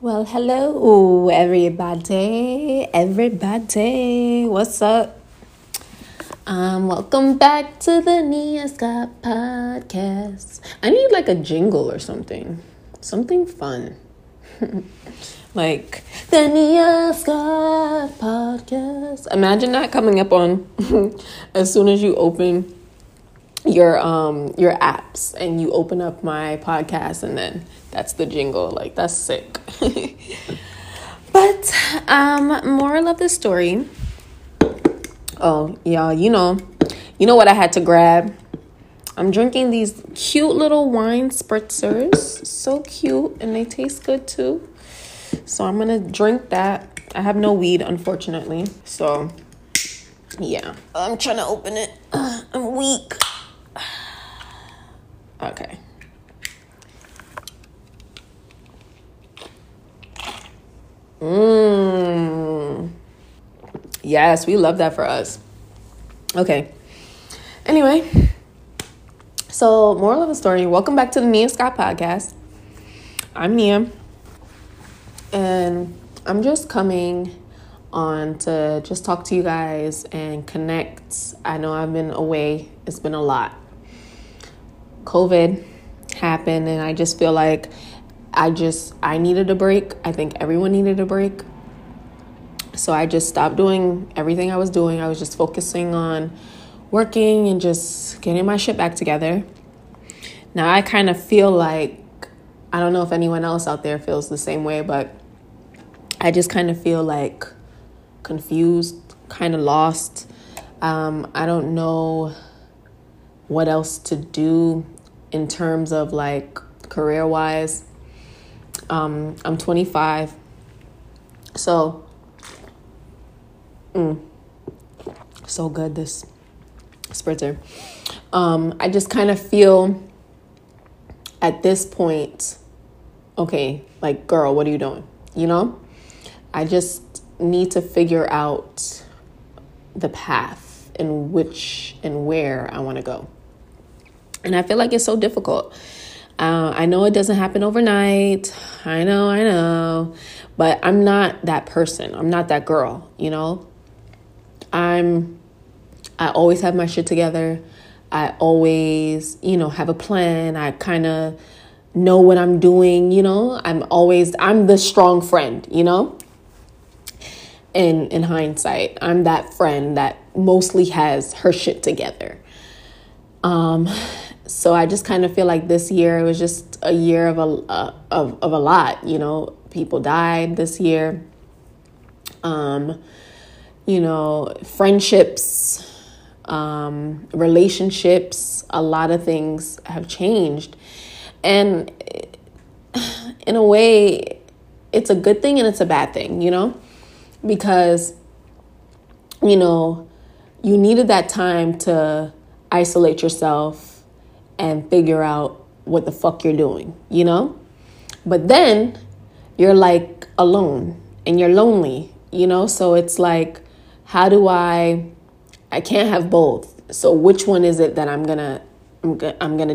Well, hello everybody, what's up? Welcome back to the Nia Scott podcast. I need like a jingle or something fun. Like the Nia Scott podcast. Imagine that coming up on as soon as you open your apps and you open up my podcast, and then that's the jingle. Like, that's sick. But moral of the story, y'all, you know what I had to grab. I'm drinking these cute little wine spritzers, so cute, and they taste good too, so I'm gonna drink that. I have no weed, unfortunately, so yeah, I'm trying to open it. I'm weak. Okay. Yes, we love that for us. Okay. Anyway, so moral of the story, welcome back to the Nia Scott podcast. I'm Nia, and I'm just coming on to just talk to you guys and connect. I know I've been away. It's been a lot. COVID happened, and I just feel like I needed a break. I think everyone needed a break. So I just stopped doing everything I was doing. I was just focusing on working and just getting my shit back together. Now I kind of feel like, I don't know if anyone else out there feels the same way, but I just kind of feel like confused, kind of lost. I don't know what else to do in terms of like career-wise. I'm 25, so so good, this spritzer. I just kind of feel at this point, okay, like, girl, what are you doing? I just need to figure out the path in which and where I want to go. And I feel like it's so difficult. I know it doesn't happen overnight. I know. But I'm not that person. I'm not that girl, I always have my shit together. I always, have a plan. I kind of know what I'm doing, I'm the strong friend, In hindsight, I'm that friend that mostly has her shit together. So I just kind of feel like this year, it was just a year of a lot, people died this year. Friendships, relationships, a lot of things have changed. And in a way, it's a good thing and it's a bad thing, because, you needed that time to isolate yourself and figure out what the fuck you're doing, But then you're like alone and you're lonely, So it's like, how do I can't have both. So which one is it that I'm gonna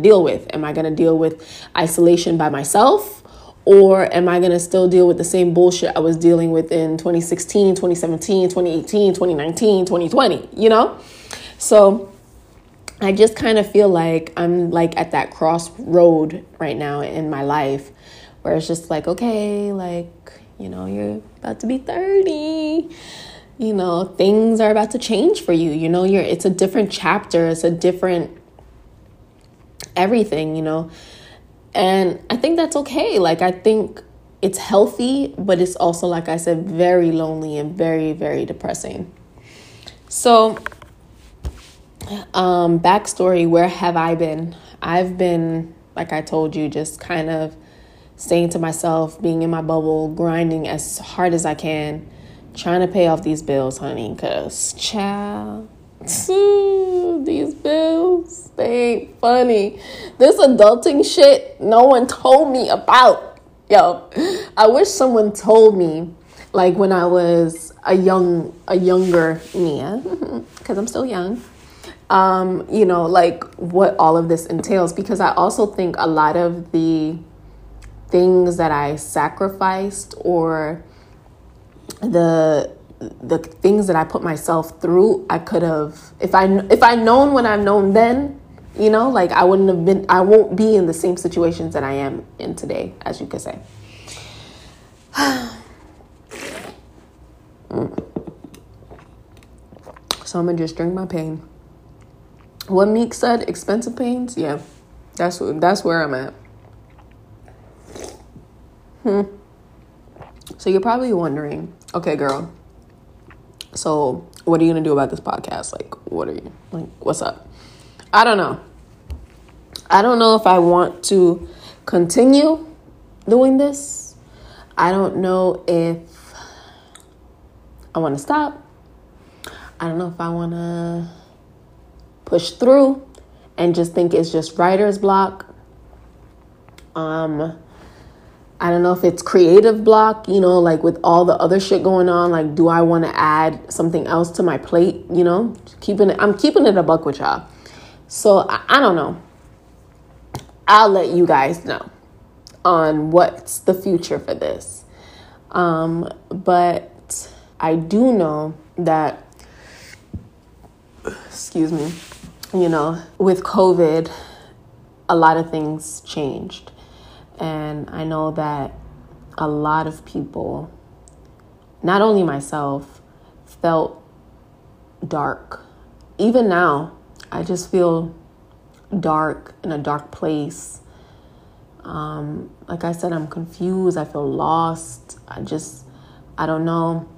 deal with? Am I gonna deal with isolation by myself? Or am I going to still deal with the same bullshit I was dealing with in 2016, 2017, 2018, 2019, 2020, So I just kind of feel like I'm like at that crossroad right now in my life where it's just like, okay, like, you're about to be 30, things are about to change for you. It's a different chapter. It's a different everything, And I think that's okay. Like, I think it's healthy, but it's also, like I said, very lonely and very, very depressing. So, backstory, where have I been? I've been, like I told you, just kind of staying to myself, being in my bubble, grinding as hard as I can, trying to pay off these bills, honey, because, child, these bills, they ain't funny. This adulting shit, no one told me about. Yo, I wish someone told me, like, when I was a younger Nia, because I'm still young, like what all of this entails, because I also think a lot of the things that I sacrificed or the things that I put myself through, I could have, if I known what I've known then, you know, like I won't be in the same situations that I am in today, as you could say. So I'm gonna just drink my pain. What Meek said, expensive pains. Yeah, that's where I'm at. So you're probably wondering, okay, girl, so what are you gonna do about this podcast? Like, what are you, like, what's up? I don't know. I don't know if I want to continue doing this. I don't know if I want to stop. I don't know if I want to push through and just think it's just writer's block. I don't know if it's creative block, you know, like with all the other shit going on, like, do I want to add something else to my plate? You know, I'm keeping it a buck with y'all. So I don't know. I'll let you guys know on what's the future for this. But I do know that, excuse me, you know, with COVID, a lot of things changed. And I know that a lot of people, not only myself, felt dark. Even now, I just feel dark, in a dark place. Like I said, I'm confused. I feel lost. I don't know.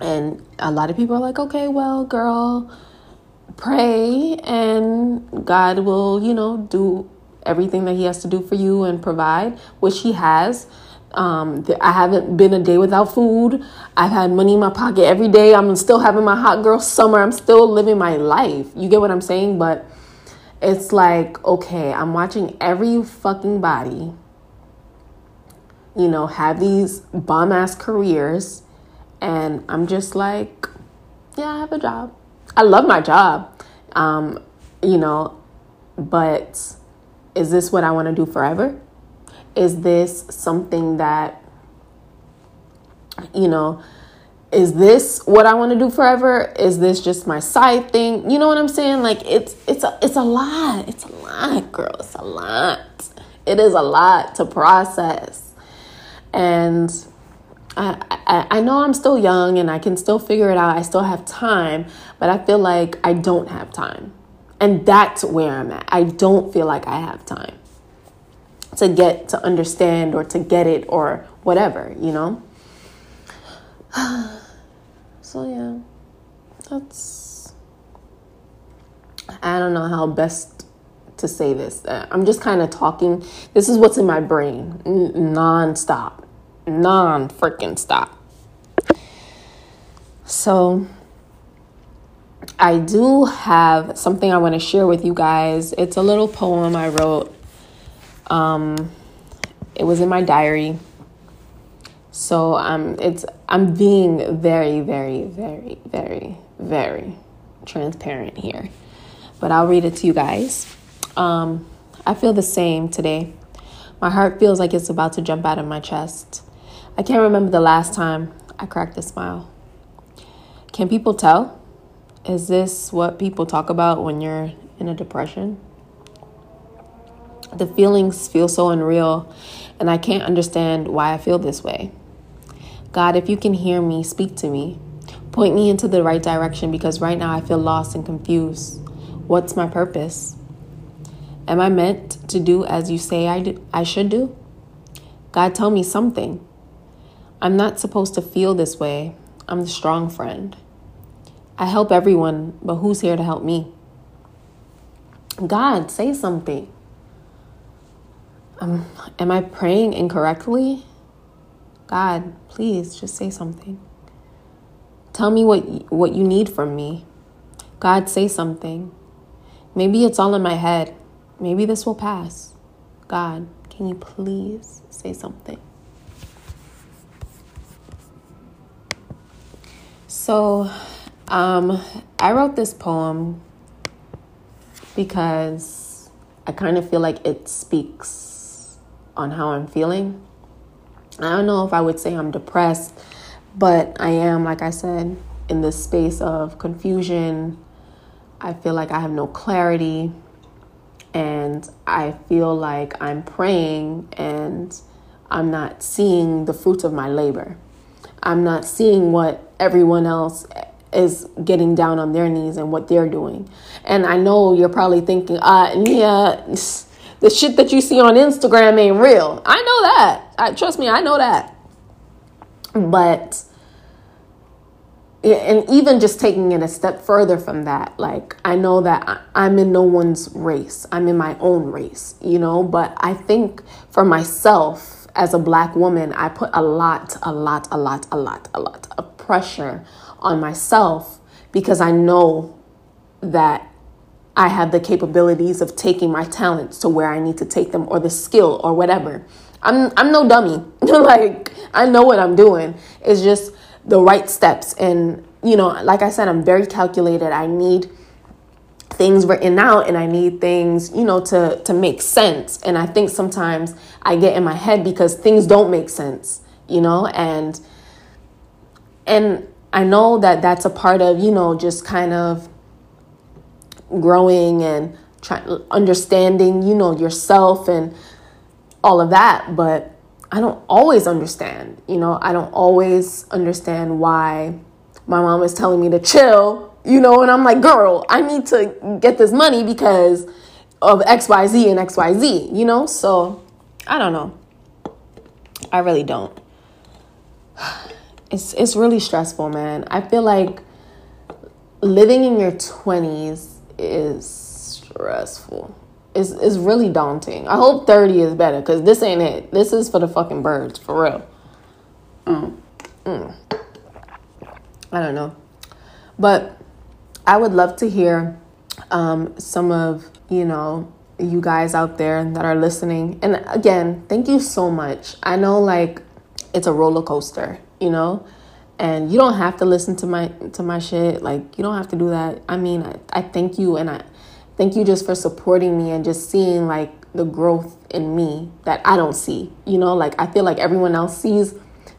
And a lot of people are like, okay, well, girl, pray and God will, you know, do everything that he has to do for you and provide, which he has. I haven't been a day without food. I've had money in my pocket every day. I'm still having my hot girl summer. I'm still living my life. You get what I'm saying? But it's like, okay, I'm watching every fucking body, you know, have these bomb ass careers. And I'm just like, yeah, I have a job. I love my job. You know, but is this what I want to do forever? Is this something that, you know, is this what I want to do forever? Is this just my side thing? You know what I'm saying? Like, it's a lot. It's a lot, girl. It's a lot. It is a lot to process. And I know I'm still young and I can still figure it out. I still have time, but I feel like I don't have time. And that's where I'm at. I don't feel like I have time to get to understand or to get it or whatever, you know? So, yeah, that's, I don't know how best to say this. I'm just kind of talking. This is what's in my brain nonstop, non-freaking stop. So I do have something I want to share with you guys. It's a little poem I wrote. It was in my diary. So I'm being very, very, very, very, very transparent here. But I'll read it to you guys. I feel the same today. My heart feels like it's about to jump out of my chest. I can't remember the last time I cracked a smile. Can people tell? Is this what people talk about when you're in a depression? The feelings feel so unreal, and I can't understand why I feel this way. God, if you can hear me, speak to me. Point me into the right direction, because right now I feel lost and confused. What's my purpose? Am I meant to do as you say I should do? God, tell me something. I'm not supposed to feel this way. I'm the strong friend. I help everyone, but who's here to help me? God, say something. Am I praying incorrectly? God, please just say something. Tell me what you need from me. God, say something. Maybe it's all in my head. Maybe this will pass. God, can you please say something? So, I wrote this poem because I kind of feel like it speaks on how I'm feeling. I don't know if I would say I'm depressed, but I am, like I said, in this space of confusion. I feel like I have no clarity, and I feel like I'm praying and I'm not seeing the fruits of my labor. I'm not seeing what everyone else is getting down on their knees and what they're doing. And I know you're probably thinking, Nia, the shit that you see on Instagram ain't real. I know that. Trust me, I know that. But, and even just taking it a step further from that, like, I know that I'm in no one's race. I'm in my own race, you know, but I think for myself as a Black woman, I put a lot of pressure on myself because I know that I have the capabilities of taking my talents to where I need to take them, or the skill or whatever. I'm no dummy. Like, I know what I'm doing. It's just the right steps. And, you know, like I said, I'm very calculated. I need things written out, and I need things, you know, to make sense. And I think sometimes I get in my head because things don't make sense, you know, and I know that that's a part of, you know, just kind of growing and understanding, you know, yourself and all of that. But I don't always understand, you know, I don't always understand why my mom is telling me to chill, you know, and I'm like, girl, I need to get this money because of XYZ and XYZ, you know, so I don't know. I really don't. It's really stressful, man. I feel like living in your 20s is stressful. It's really daunting. I hope 30 is better, because this ain't it. This is for the fucking birds, for real. I don't know. But I would love to hear some of, you know, you guys out there that are listening. And again, thank you so much. I know, like, it's a roller coaster, you know, and you don't have to listen to my shit. Like, you don't have to do that. I mean, I thank you, and thank you just for supporting me and just seeing, like, the growth in me that I don't see, you know, like, I feel like everyone else sees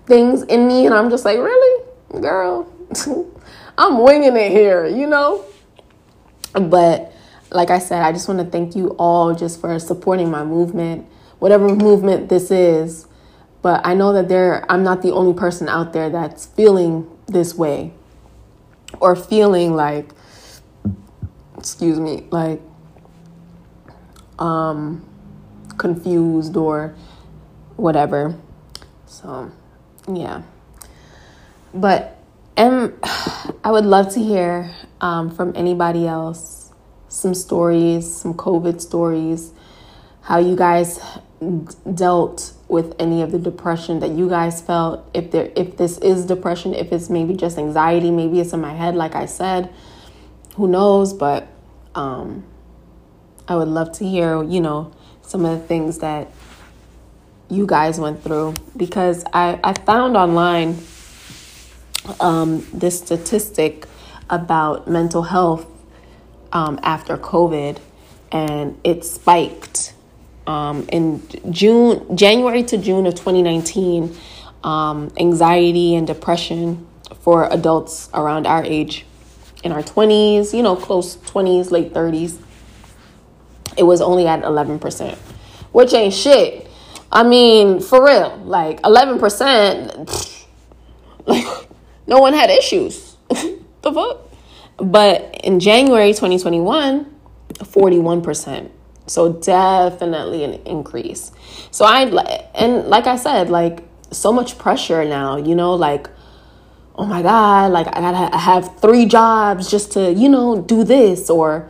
things in me and I'm just like, really, girl, I'm winging it here, you know. But like I said, I just want to thank you all just for supporting my movement, whatever movement this is. But I know that I'm not the only person out there that's feeling this way, or feeling like, excuse me, like, confused or whatever. So, yeah. But I would love to hear from anybody else some stories, some COVID stories, how you guys dealt with any of the depression that you guys felt. If this is depression, if it's maybe just anxiety, maybe it's in my head, like I said. Who knows? But I would love to hear, you know, some of the things that you guys went through, because I found online this statistic about mental health after COVID, and it spiked in January to June of 2019. Anxiety and depression for adults around our age, in our 20s, you know, close 20s, late 30s, it was only at 11%, which ain't shit. I mean, for real, like, 11%, like, no one had issues. The fuck? But in January 2021, 41%. So definitely an increase. So and like I said, like, so much pressure now, you know, like, oh my God, like, I gotta have 3 jobs just to, you know, do this, or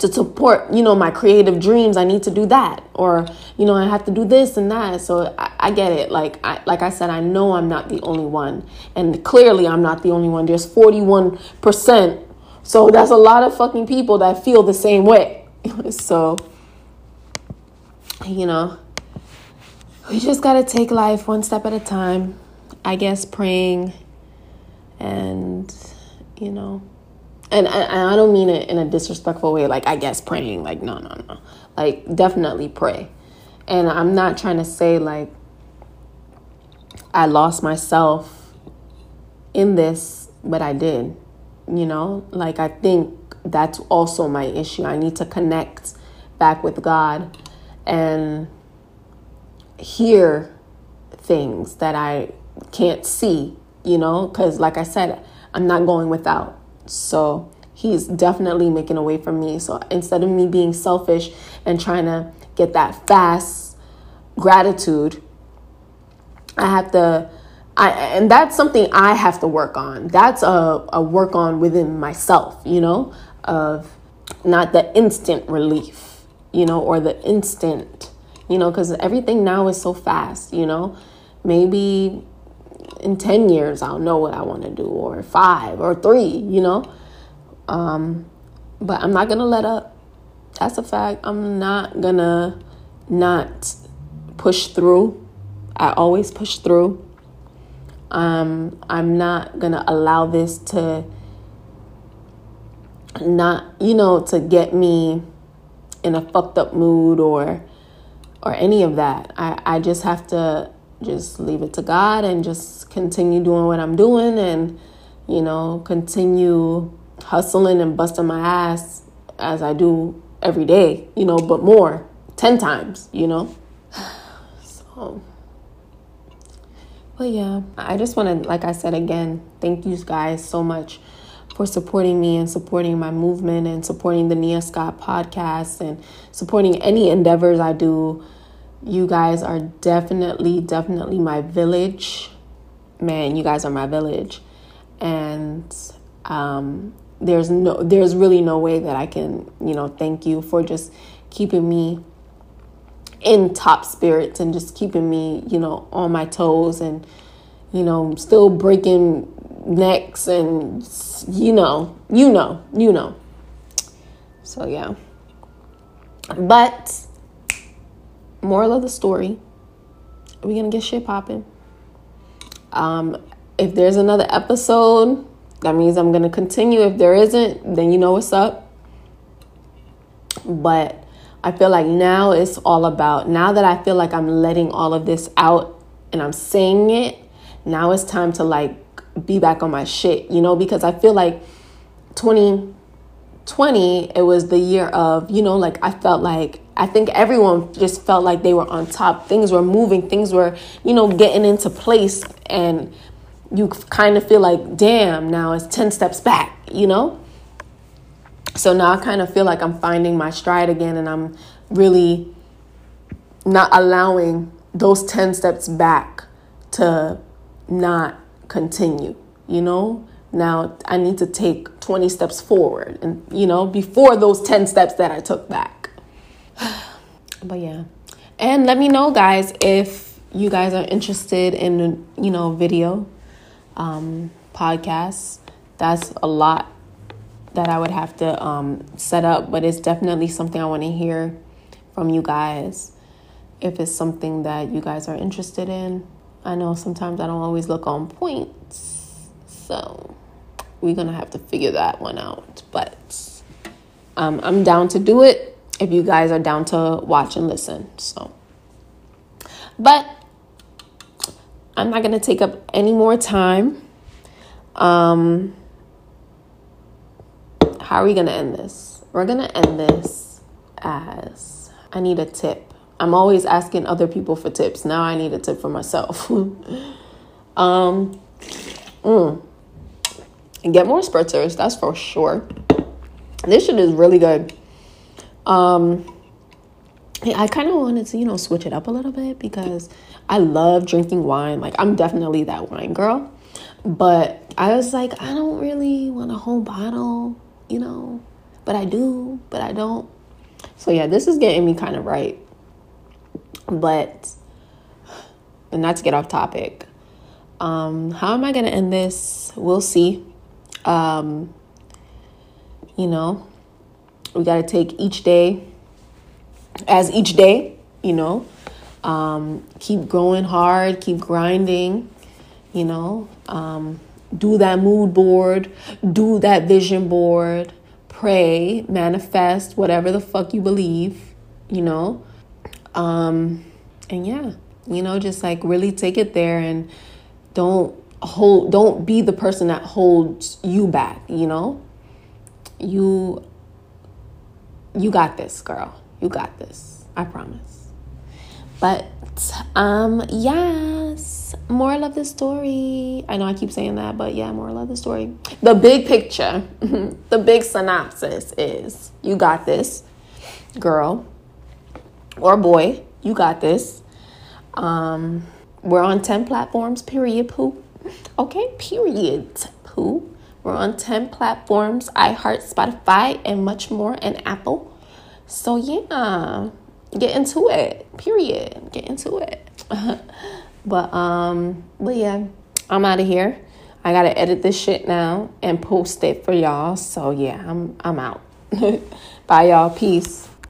to support, you know, my creative dreams. I need to do that, or, you know, I have to do this and that. So I get it. Like I said, I know I'm not the only one, and clearly I'm not the only one. There's 41%. So that's a lot of fucking people that feel the same way. So, you know, we just gotta take life one step at a time, I guess, praying. And, you know, and I don't mean it in a disrespectful way, like, I guess praying, like, no, like, definitely pray, And I'm not trying to say like I lost myself in this, but I did, you know, like I think that's also my issue. I need to connect back with God and hear things that I can't see, you know, because like I said, I'm not going without. So he's definitely making a way for me. So instead of me being selfish and trying to get that fast gratitude, and that's something I have to work on. That's a work on within myself, you know, of not the instant relief, you know, or the instant, you know, because everything now is so fast, you know. Maybe in 10 years, I'll know what I want to do, or 5 or 3, you know. But I'm not going to let up. That's a fact. I'm not going to not push through. I always push through. I'm not going to allow this to not, you know, to get me in a fucked up mood or any of that. I just have to just leave it to God and just continue doing what I'm doing and, you know, continue hustling and busting my ass as I do every day, you know, but more, 10 times, you know. So, but yeah, I just want to, like I said again, thank you guys so much for supporting me and supporting my movement and supporting the Nia Scott podcast and supporting any endeavors I do. You guys are definitely my village. Man, you guys are my village. And there's really no way that I can, you know, thank you for just keeping me in top spirits and just keeping me, you know, on my toes and, you know, still breaking necks and, you know. So, yeah. But moral of the story, we're going to get shit popping. If there's another episode, that means I'm going to continue. If there isn't, then you know what's up. But I feel like now it's all about, now that I feel like I'm letting all of this out and I'm saying it, now it's time to like be back on my shit, you know, because I feel like 2020, it was the year of, you know, like I felt like, I think everyone just felt like they were on top. Things were moving. Things were, you know, getting into place. And you kind of feel like, damn, now it's 10 steps back, you know? So now I kind of feel like I'm finding my stride again, and I'm really not allowing those 10 steps back to not continue, you know? Now I need to take 20 steps forward and, you know, before those 10 steps that I took back. But yeah. And let me know, guys, if you guys are interested in, you know, video podcasts. That's a lot that I would have to set up, but it's definitely something I want to hear from you guys if it's something that you guys are interested in. I know sometimes I don't always look on points, so we're gonna have to figure that one out, but I'm down to do it if you guys are down to watch and listen. So, but I'm not gonna take up any more time. How are we gonna end this? We're gonna end this as I need a tip. I'm always asking other people for tips. Now I need a tip for myself. And get more spritzers, that's for sure. This shit is really good. I kind of wanted to, you know, switch it up a little bit because I love drinking wine. Like, I'm definitely that wine girl. But I was like, I don't really want a whole bottle, you know, but I do, but I don't. So yeah, this is getting me kind of right. But, and not to get off topic, how am I going to end this? We'll see. You know, we got to take each day as each day, you know, keep going hard, keep grinding, you know, do that mood board, do that vision board, pray, manifest, whatever the fuck you believe, you know. And yeah, you know, just like really take it there and don't be the person that holds you back, you know? You got this, girl. You got this. I promise. But yes, moral of the story. I know I keep saying that, but yeah, moral of the story. The big picture, the big synopsis is you got this, girl or boy. You got this. We're on 10 platforms, period, poo. Okay, period, poo. We're on 10 platforms, iHeart, Spotify, and much more, and Apple. So, yeah, get into it, period. Get into it. But yeah, I'm out of here. I got to edit this shit now and post it for y'all. So, yeah, I'm out. Bye, y'all. Peace.